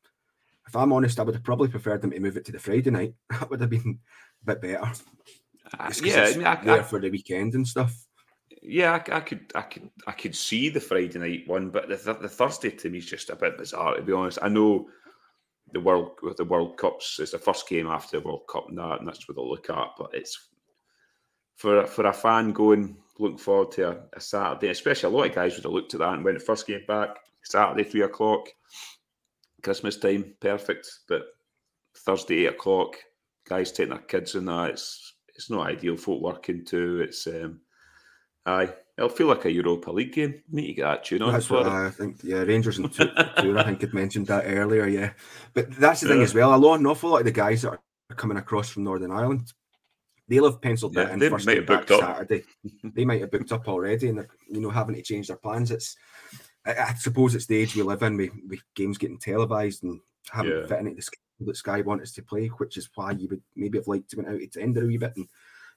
If I'm honest, I would have probably preferred them to move it to the Friday night. That would have been a bit better. I mean, for the weekend and stuff. Yeah, I could see the Friday night one, but the Thursday to me is just a bit bizarre, to be honest. I know the World Cups is the first game after the World Cup, and that's what they'll look at. But it's for a fan going looking forward to a Saturday, especially a lot of guys would have looked at that and when it first came back Saturday 3 o'clock, Christmas time, perfect. But Thursday 8 o'clock, guys taking their kids and that, it's not ideal. Folk working too. It's it'll feel like a Europa League game. We need to get that tune on. That's what I think. Yeah, Rangers and Tour. I think I'd mentioned that earlier. Yeah, but that's the thing as well. An awful lot of the guys that are coming across from Northern Ireland, they'll have penciled that in first game back Saturday. They might have booked up already, and they're, you know, having to change their plans. I suppose it's the age we live in with games getting televised and having to fit into the schedule that Sky want us to play, which is why you would maybe have liked to went out at tender a wee bit and,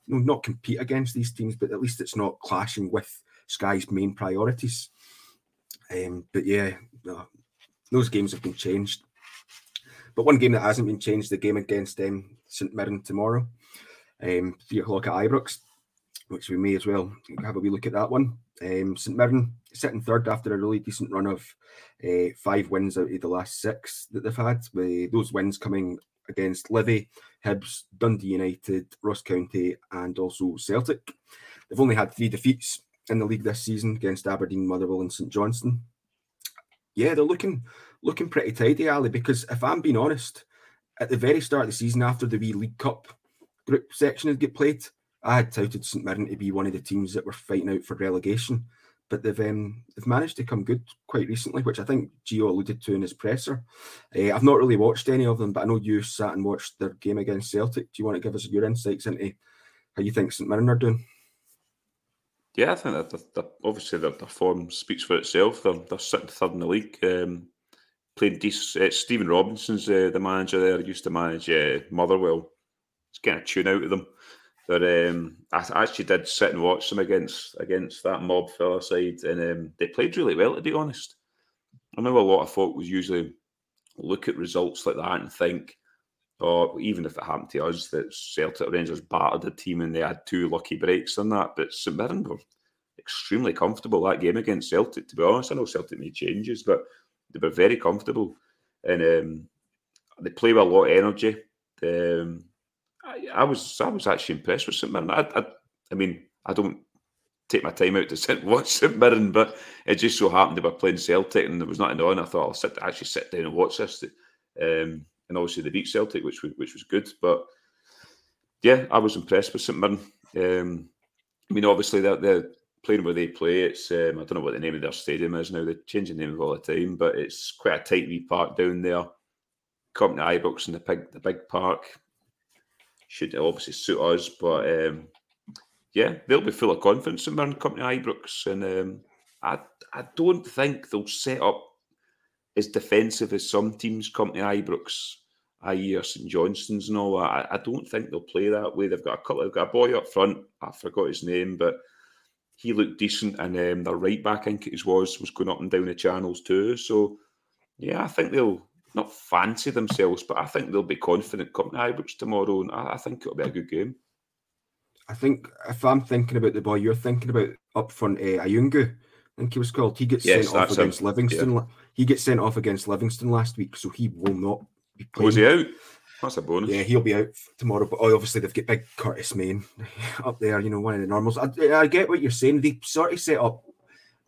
you know, not compete against these teams, but at least it's not clashing with Sky's main priorities. But yeah, those games have been changed. But one game that hasn't been changed, the game against St. Mirren tomorrow, 3 o'clock at Ibrox, which we may as well have a wee look at that one. St. Mirren sitting third after a really decent run of 5 wins out of the last 6 that they've had, with those wins coming against Livy, Hibs, Dundee United, Ross County and also Celtic. They've only had 3 defeats in the league this season, against Aberdeen, Motherwell and St Johnstone. Yeah, they're looking pretty tidy, Ali, because if I'm being honest, at the very start of the season, after the wee League Cup group section had get played, I had touted St Mirren to be one of the teams that were fighting out for relegation, but they've managed to come good quite recently, which I think Gio alluded to in his presser. I've not really watched any of them, but I know you sat and watched their game against Celtic. Do you want to give us your insights into how you think St Mirren are doing? Yeah, I think that obviously their form speaks for itself. They're sitting third in the league, playing decent. Stephen Robinson's the manager there, used to manage Motherwell. He's getting a tune out of them. But I actually did sit and watch them against that mob fella side, and they played really well, to be honest. I remember a lot of folk was usually look at results like that and think, oh, even if it happened to us, that Celtic Rangers battered the team and they had 2 lucky breaks and that. But St Mirren were extremely comfortable that game against Celtic, to be honest. I know Celtic made changes, but they were very comfortable. And they play with a lot of energy. I was actually impressed with St Mirren. I mean, I don't take my time out to sit and watch St Mirren, but it just so happened they were playing Celtic and there was nothing on. I thought I'll sit down and watch this. And obviously they beat Celtic, which was good. But yeah, I was impressed with St Mirren. I mean, obviously they're playing where they play. It's I don't know what the name of their stadium is now. They change the name of all the time, but it's quite a tight wee park down there. Come to Ibrox in the big park. Should obviously suit us, but yeah, they'll be full of confidence in Mirren coming to Ibrox, and I don't think they'll set up as defensive as some teams come to Ibrox, i.e. or St Johnstone's and all that. I don't think they'll play that way. They've got a boy up front. I forgot his name, but he looked decent, and their right back, I think it was going up and down the channels too. So yeah, I think they'll not fancy themselves, but I think they'll be confident coming to Ibrox tomorrow, and I think it'll be a good game. I think if I'm thinking about the boy you're thinking about up front, Ayungu, I think he was called. He gets sent off against Livingston. Yeah. He gets sent off against Livingston last week, so he will not be playing. Was he out? That's a bonus. Yeah, he'll be out tomorrow. But obviously they've got big Curtis Mayne up there. You know, one of the normals. I get what you're saying. They sort of set up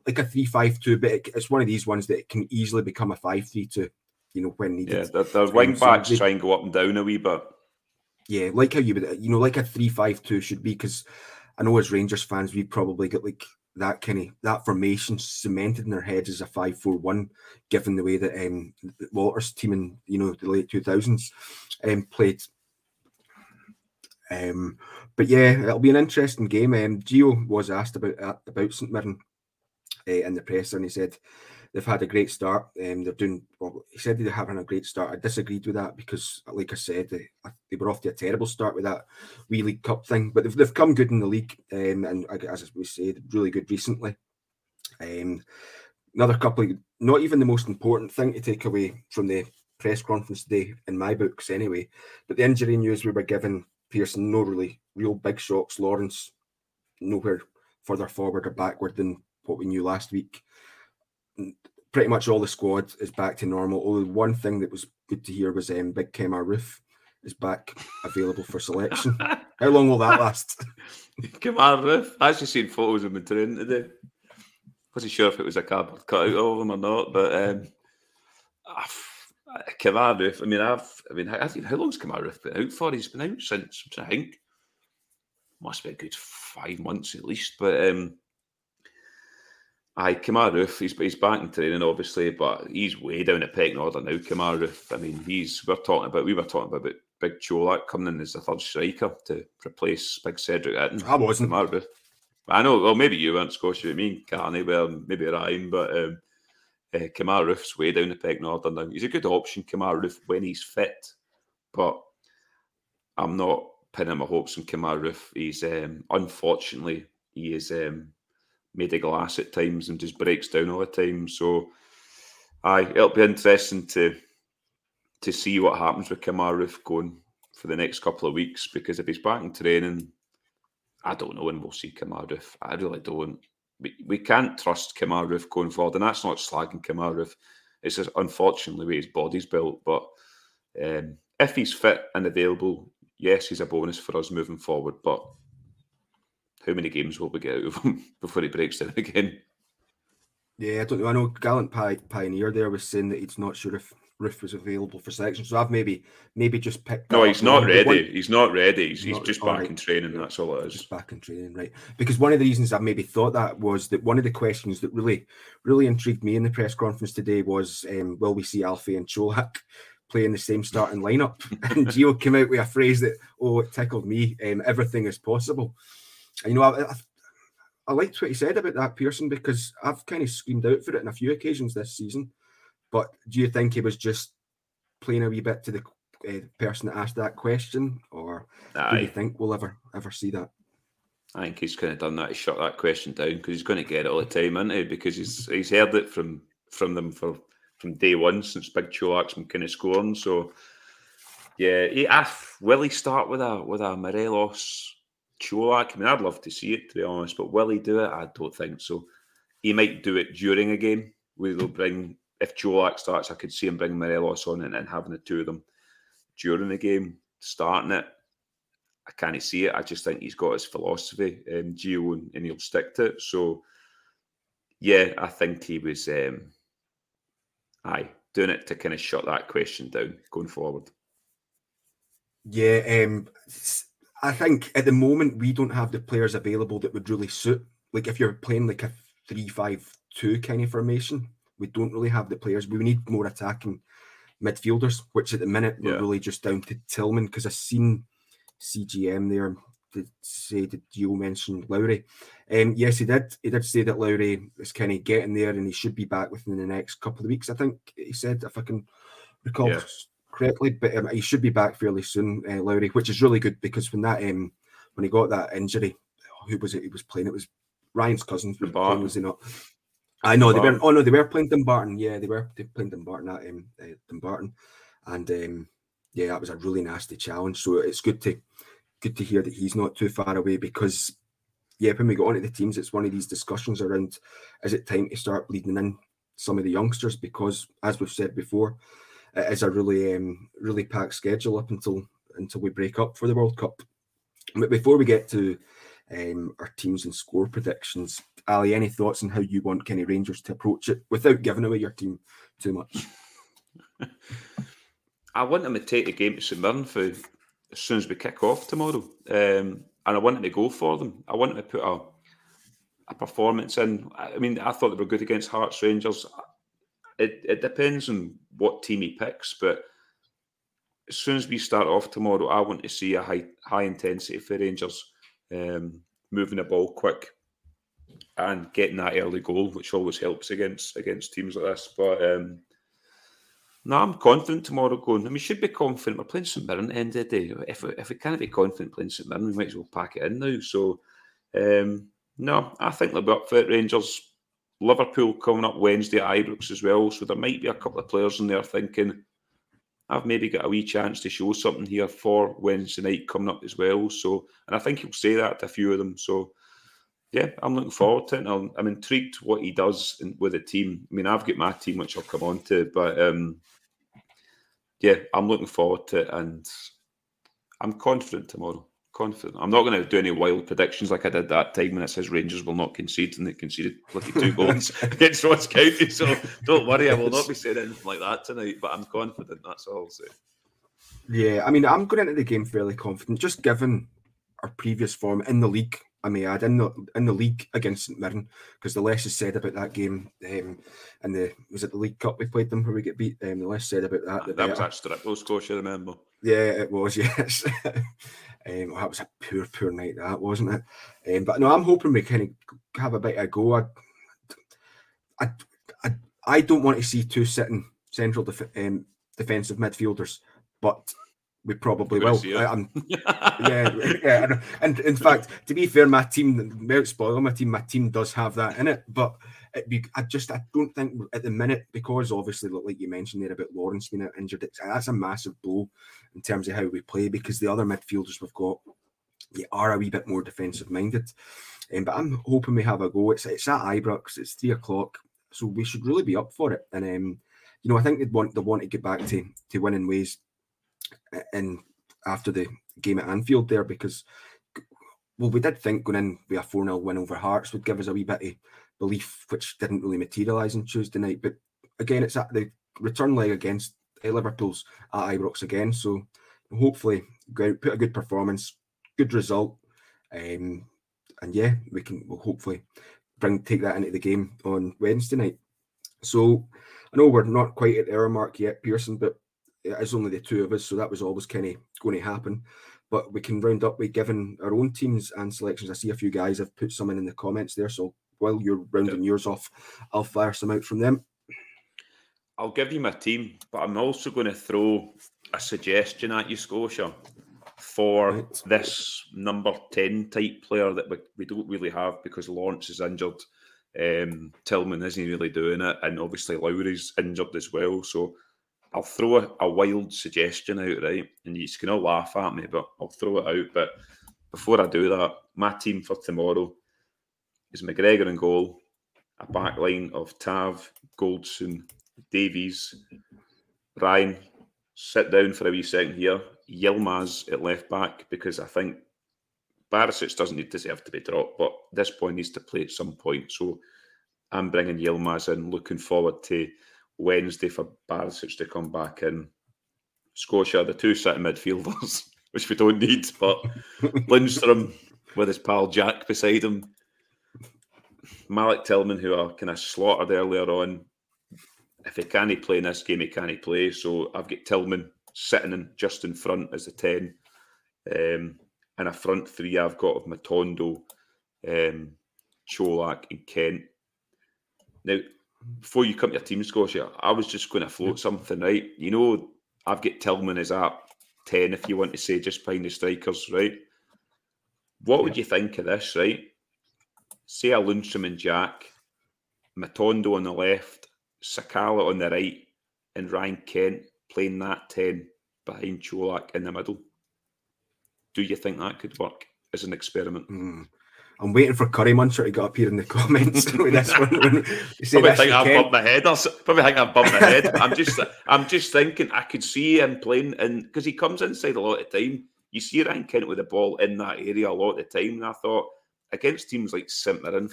like a 3-5-2, but it's one of these ones that it can easily become a 5-3-2. You know, when needed. Yeah, their wing backs try and go up and down a wee bit. Yeah, like how you would, you know, like a 3-5-2 should be, because I know as Rangers fans, we probably get like that kind of that formation cemented in their heads as a 5-4-1, given the way that Walter's team in the late 2000s played. But yeah, it'll be an interesting game. Gio was asked about St. Mirren in the presser, and he said they've had a great start. They're doing well. He said they're having a great start. I disagreed with that because, like I said, they were off to a terrible start with that wee League Cup thing. But they've come good in the league, and as we said, really good recently. Another couple of, not even the most important thing to take away from the press conference today, in my books anyway, but the injury news we were given. Pearson, no really real big shocks. Lawrence, nowhere further forward or backward than what we knew last week. Pretty much all the squad is back to normal. Only one thing that was good to hear was big Kemar Roofe is back available for selection. How long will that last? Kemar Roofe. I actually seen photos of him in Turin today. Wasn't sure if it was a cardboard cutout of him or not, but Kemar Roofe. I think how long's Kemar Roofe been out for? He's been out since, I think, must be a good 5 months at least. But Kemar Roofe, he's back in training obviously, but he's way down a pecking order now. Kemar Roofe. I mean, we were talking about big Čolak coming in as the third striker to replace big Cedric Itton. I wasn't. Kemar Roofe. I know. Well, maybe you weren't, Scotia. You mean Carney? Well, maybe Ryan, but. Kemar Roofe's way down the pecking order now. He's a good option, Kemar Roofe, when he's fit, but I'm not pinning my hopes on Kemar Roofe. He's unfortunately he is made of glass at times and just breaks down all the time. So, it'll be interesting to see what happens with Kemar Roofe going for the next couple of weeks, because if he's back in training, I don't know when we'll see Kemar Roofe. I really don't. We can't trust Kemar Roofe going forward, and that's not slagging Kemar Roofe. It's just unfortunately the way his body's built. But if he's fit and available, yes, he's a bonus for us moving forward. But how many games will we get out of him before he breaks down again? Yeah, I don't know. I know Gallant Pioneer there was saying that he's not sure if Roofe was available for selection. So I've maybe just picked. No, he's not ready. He's just back in training. That's all it is. Just back in training, right? Because one of the reasons I maybe thought that was that one of the questions that really, really intrigued me in the press conference today was, will we see Alfie and Čolak playing the same starting lineup? And Gio came out with a phrase that, oh, it tickled me. Everything is possible. And, I liked what he said about that, Pearson, because I've kind of screamed out for it on a few occasions this season. But do you think he was just playing a wee bit to the person that asked that question, or do you think we'll ever see that? I think he's kind of done that to shut that question down, because he's going to get it all the time, isn't he? Because he's heard it from them from day one since Big Čolak's been kind of scoring. So yeah, will he start with a Morelos Čolak? I mean, I'd love to see it, to be honest, but will he do it? I don't think so. He might do it during a game. We will bring. If Čolak starts, I could see him bringing Morelos on and having the two of them during the game, starting it. I can't see it. I just think he's got his philosophy, Gio, and he'll stick to it. So, yeah, I think he was doing it to kind of shut that question down going forward. Yeah, I think at the moment we don't have the players available that would really suit. Like if you're playing like a 3-5-2 kind of formation, we don't really have the players. We need more attacking midfielders, which at the minute we're really just down to Tillman, because I've seen CGM there to say, did you mention Lowry? Yes, he did. He did say that Lowry is kind of getting there and he should be back within the next couple of weeks, I think he said, if I can recall correctly. But he should be back fairly soon, Lowry, which is really good, because when he got that injury, who was it he was playing? It was Ryan's cousin. Was he not? I know they weren't. Oh no, they were playing Dumbarton. Yeah, they were playing Dumbarton at Dumbarton, and that was a really nasty challenge. So it's good to hear that he's not too far away, because when we go onto the teams, it's one of these discussions around: is it time to start bleeding in some of the youngsters? Because as we've said before, it is a really really packed schedule up until we break up for the World Cup. But before we get to our teams and score predictions, Ali, any thoughts on how you want Kenny Rangers to approach it without giving away your team too much? I want him to take the game to St Mirren for as soon as we kick off tomorrow, and I want him to go for them. I want him to put a performance in. I mean, I thought they were good against Hearts, Rangers. It depends on what team he picks, but as soon as we start off tomorrow, I want to see a high intensity for Rangers, moving the ball quick and getting that early goal, which always helps against teams like this. But no, I'm confident tomorrow going. I mean, we should be confident. We're playing St. Mirren at the end of the day. If we can't be confident playing St. Mirren, we might as well pack it in now. So, no, I think they'll be up for it, Rangers. Liverpool coming up Wednesday at Ibrox as well. So there might be a couple of players in there thinking, I've maybe got a wee chance to show something here for Wednesday night coming up as well. So, and I think he'll say that to a few of them. So, yeah, I'm looking forward to it. And I'm intrigued what he does with the team. I mean, I've got my team, which I'll come on to. But, yeah, I'm looking forward to it. And I'm confident tomorrow. Confident. I'm not going to do any wild predictions like I did that time when it says Rangers will not concede, and they conceded bloody 2 goals against Ross County. So don't worry, I will not be saying anything like that tonight, but I'm confident. That's all I'll say. Yeah, I mean, I'm going into the game fairly confident, just given our previous form in the league. I may add, in the league against St Mirren, because the less is said about that game, and was it the League Cup we played them where we get beat? The less said about that, the better. That was that strip goal score, I remember. Yeah, it was. Yes, that was a poor night, that wasn't it? But no, I'm hoping we kind of have a bit of a go. I don't want to see 2 sitting central defensive midfielders, but. We probably will. Yeah. And in fact, to be fair, my team does have that in it, but I don't think at the minute, because obviously, like you mentioned there about Lawrence being out injured, that's a massive blow in terms of how we play, because the other midfielders we've got, they are a wee bit more defensive minded. But I'm hoping we have a go. It's at Ibrox. It's 3:00, so we should really be up for it. And I think they want to get back to winning ways. And after the game at Anfield there, because, well, we did think going in with a 4-0 win over Hearts would give us a wee bit of belief, which didn't really materialise on Tuesday night. But again, it's at the return leg against Liverpool's at Ibrox again. So hopefully go out, put a good performance, good result. And yeah, we'll hopefully take that into the game on Wednesday night. So I know we're not quite at the hour mark yet, Pearson, but it's only the 2 of us, so that was always kind of going to happen. But we can round up with giving our own teams and selections. I see a few guys have put some in the comments there, so while you're rounding yours off, I'll fire some out from them. I'll give you my team, but I'm also going to throw a suggestion at you, Scotia, for this number 10 type player that we don't really have because Lawrence is injured. Tillman isn't really doing it, and obviously Lowry's injured as well, so I'll throw a wild suggestion out, right? And you can all laugh at me, but I'll throw it out. But before I do that, my team for tomorrow is McGregor in goal, a back line of Tav, Goldson, Davies, Ryan, sit down for a wee second here, Yilmaz at left back, because I think Barisic doesn't deserve to be dropped, but this boy needs to play at some point. So I'm bringing Yilmaz in, looking forward to Wednesday for Barisic to come back in. Scotia, the 2 sitting midfielders, which we don't need, but Lundström with his pal Jack beside him. Malik Tillman, who I kind of slaughtered earlier on. If he can't play in this game, he can't play. So I've got Tillman sitting in just in front as the 10. And a front 3 I've got of Matondo, Čolak and Kent. Now, before you come to your team, Scotia, I was just going to float something, right? You know, I've got Tillman as at 10, if you want to say, just behind the strikers, right? What would you think of this, right? Say a Lundstrom and Jack, Matondo on the left, Sakala on the right, and Ryan Kent playing that 10 behind Čolak in the middle. Do you think that could work as an experiment? I'm waiting for Curry Muncher to get up here in the comments with this one. Probably think I've bumped my head. I'm just thinking I could see him playing, and because he comes inside a lot of time, you see Ryan Kent with the ball in that area a lot of the time. And I thought against teams like St Mirren,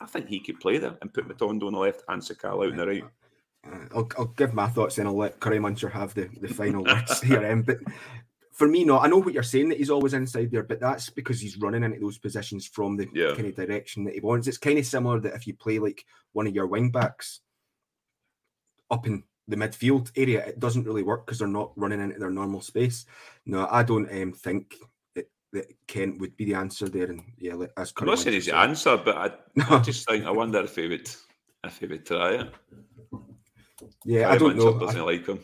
I think he could play there and put Matondo on the left and Sakala out on the right. I'll give my thoughts, then I'll let Curry Muncher have the final words here. But for me, no. I know what you're saying, that he's always inside there, but that's because he's running into those positions from the kind of direction that he wants. It's kind of similar that if you play like one of your wing backs up in the midfield area, it doesn't really work because they're not running into their normal space. No, I don't think that Kent would be the answer there. And yeah, as I'm not saying he's the answer, but I just think, I wonder if he would try it. Yeah, Harry, I don't know. Doesn't like him.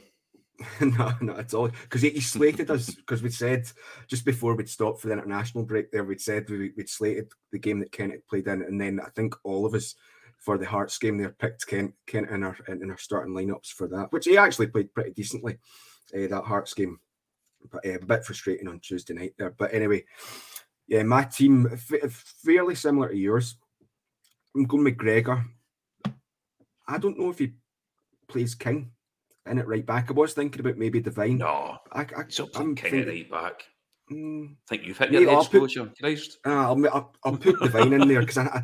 No, not at all. Because he slated us, because we said just before we'd stopped for the international break there, we'd said we'd slated the game that Kent had played in, and then I think all of us for the Hearts game there picked Kent in our starting lineups for that, which he actually played pretty decently, that Hearts game. But a bit frustrating on Tuesday night there. But anyway, yeah, my team fairly similar to yours. I'm going McGregor. I don't know if he plays King in it right back. I was thinking about maybe Divine. No, I'm King at right back. I think you've hit your exposure, Christ. I'll put Divine in there because I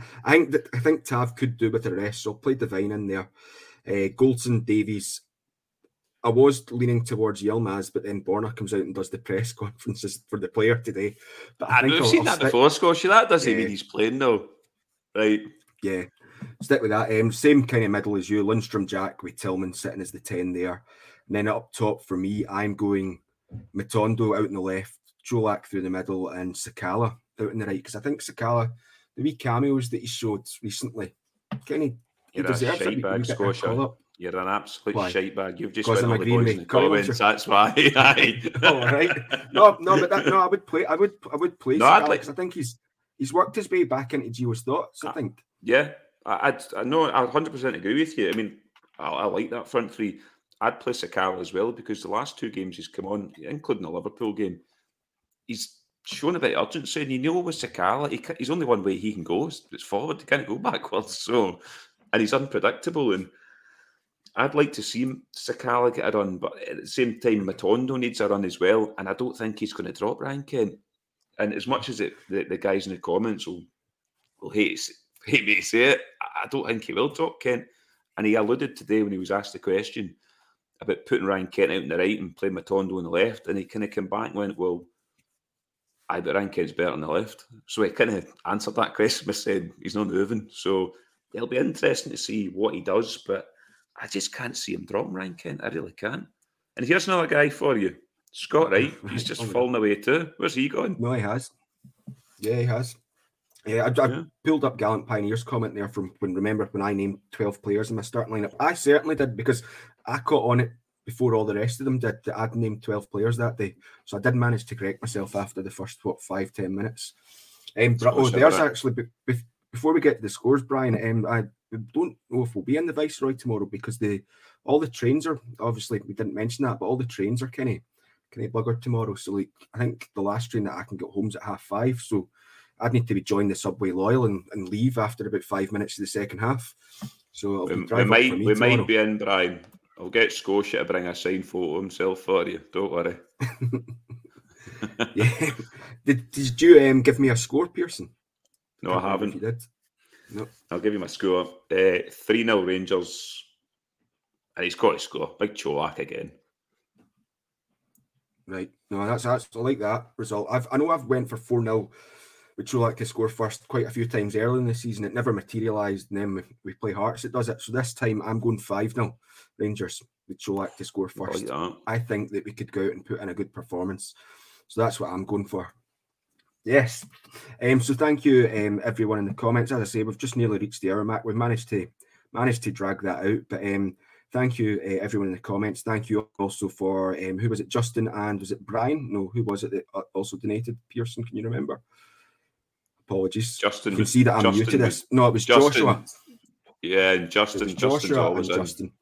think Tav could do with the rest, so I'll play Divine in there. Goldson, Davies. I was leaning towards Yilmaz, but then Borna comes out and does the press conferences for the player today. But I think we've seen that before, Scotia. That doesn't mean he's playing, though. Right. Yeah. Stick with that. Same kind of middle as you. Lundström, Jack, with Tillman sitting as the 10 there. And then up top for me, I'm going Matondo out in the left, Čolak through the middle, and Sakala out in the right. Because I think Sakala, the wee cameos that he showed recently, kind of, he deserves a big call-up. You're an absolute shitebag. You've just won all the boys in the comments. That's why. All right. No, but I would play. I would play. No, I think he's worked his way back into Gio's thoughts. I think. Yeah, I 100% agree with you. I mean, I like that front three. I'd play Sakala as well because the last two games he's come on, including the Liverpool game, he's shown a bit of urgency. And you know, with Sakala, he's only one way he can go. It's forward. He can't go backwards. So, and he's unpredictable and. I'd like to see Sakala get a run, but at the same time, Matondo needs a run as well, and I don't think he's going to drop Ryan Kent. And as much as the guys in the comments will hate me to say it, I don't think he will drop Kent. And he alluded today when he was asked the question about putting Ryan Kent out on the right and playing Matondo on the left, and he kind of came back and went, well, I bet Ryan Kent's better on the left. So he kind of answered that question by saying he's not moving. So it'll be interesting to see what he does, but I just can't see him dropping Ryan Kent. I really can't. And here's another guy for you. Scott Wright. He's just fallen away too. Where's he going? No, he has. Yeah, he has. Yeah, I pulled up Gallant Pioneer's comment there from when I named 12 players in my starting lineup. I certainly did because I caught on it before all the rest of them did. I'd named 12 players that day. So I did manage to correct myself after the first, 5-10 minutes. Before we get to the scores, Brian, we don't know if we'll be in the Viceroy tomorrow because all the trains are, obviously, we didn't mention that, but all the trains are kind of buggered tomorrow. So, like, I think the last train that I can get home's at 5:30. So, I'd need to be joining the Subway Loyal and leave after about 5 minutes of the second half. So, we might be in, Brian. I'll get Scotia to bring a signed photo of himself for you. Don't worry. Yeah. Did you give me a score, Pearson? No, I haven't. You did. Nope. I'll give you my score. 3-0 Rangers. And he's got to score. Big Čolak again. Right. No, that's I like that result. I know I've went for 4-0 with Čolak to score first quite a few times early in the season. It never materialised. And then we play Hearts, it does it. So this time I'm going 5-0 Rangers with Čolak to score first. Like, I think that we could go out and put in a good performance. So that's what I'm going for. Yes. So thank you, everyone in the comments. As I say, we've just nearly reached the hour mark. We've managed to drag that out. But thank you, everyone in the comments. Thank you also for, who was it, Justin and was it Brian? No, who was it that also donated? Pearson, can you remember? Apologies. Justin. You can see that I'm new to this. No, it was Justin. Joshua. Yeah, and Justin. Justin's always in. Justin.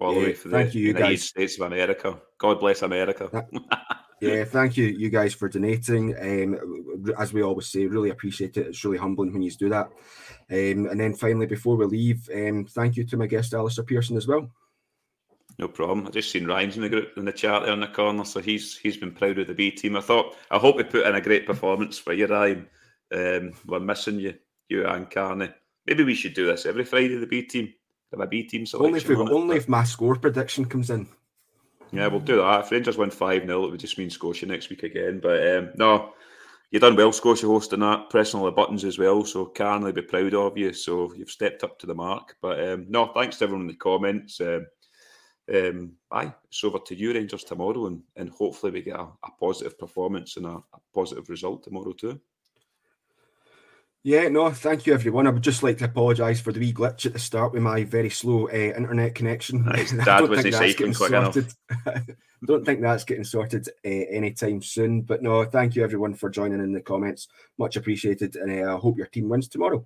All the way for the United States of America. God bless America. Yeah, thank you guys for donating. As we always say, really appreciate it. It's really humbling when you do that. And then finally, before we leave, thank you to my guest, Alistair Pearson, as well. No problem. I just seen Ryan's in the group in the chat there in the corner, so he's been proud of the B team. I hope we put in a great performance for you, Ryan. We're missing you and Carney. Maybe we should do this every Friday. The B team, have a B team selection. Only if my score prediction comes in. Yeah, we'll do that. If Rangers win 5-0, it would just mean Scotia next week again. But no, you've done well, Scotia, hosting that, pressing all the buttons as well. So Carney will be proud of you. So you've stepped up to the mark. But no, thanks to everyone in the comments. Aye, it's over to you, Rangers, tomorrow. And hopefully we get a positive performance and a positive result tomorrow too. Yeah, no, thank you, everyone. I would just like to apologise for the wee glitch at the start with my very slow internet connection. Nice. Dad wasn't cycling quick enough. I don't think that's getting sorted anytime soon. But no, thank you, everyone, for joining in the comments. Much appreciated. And I hope your team wins tomorrow.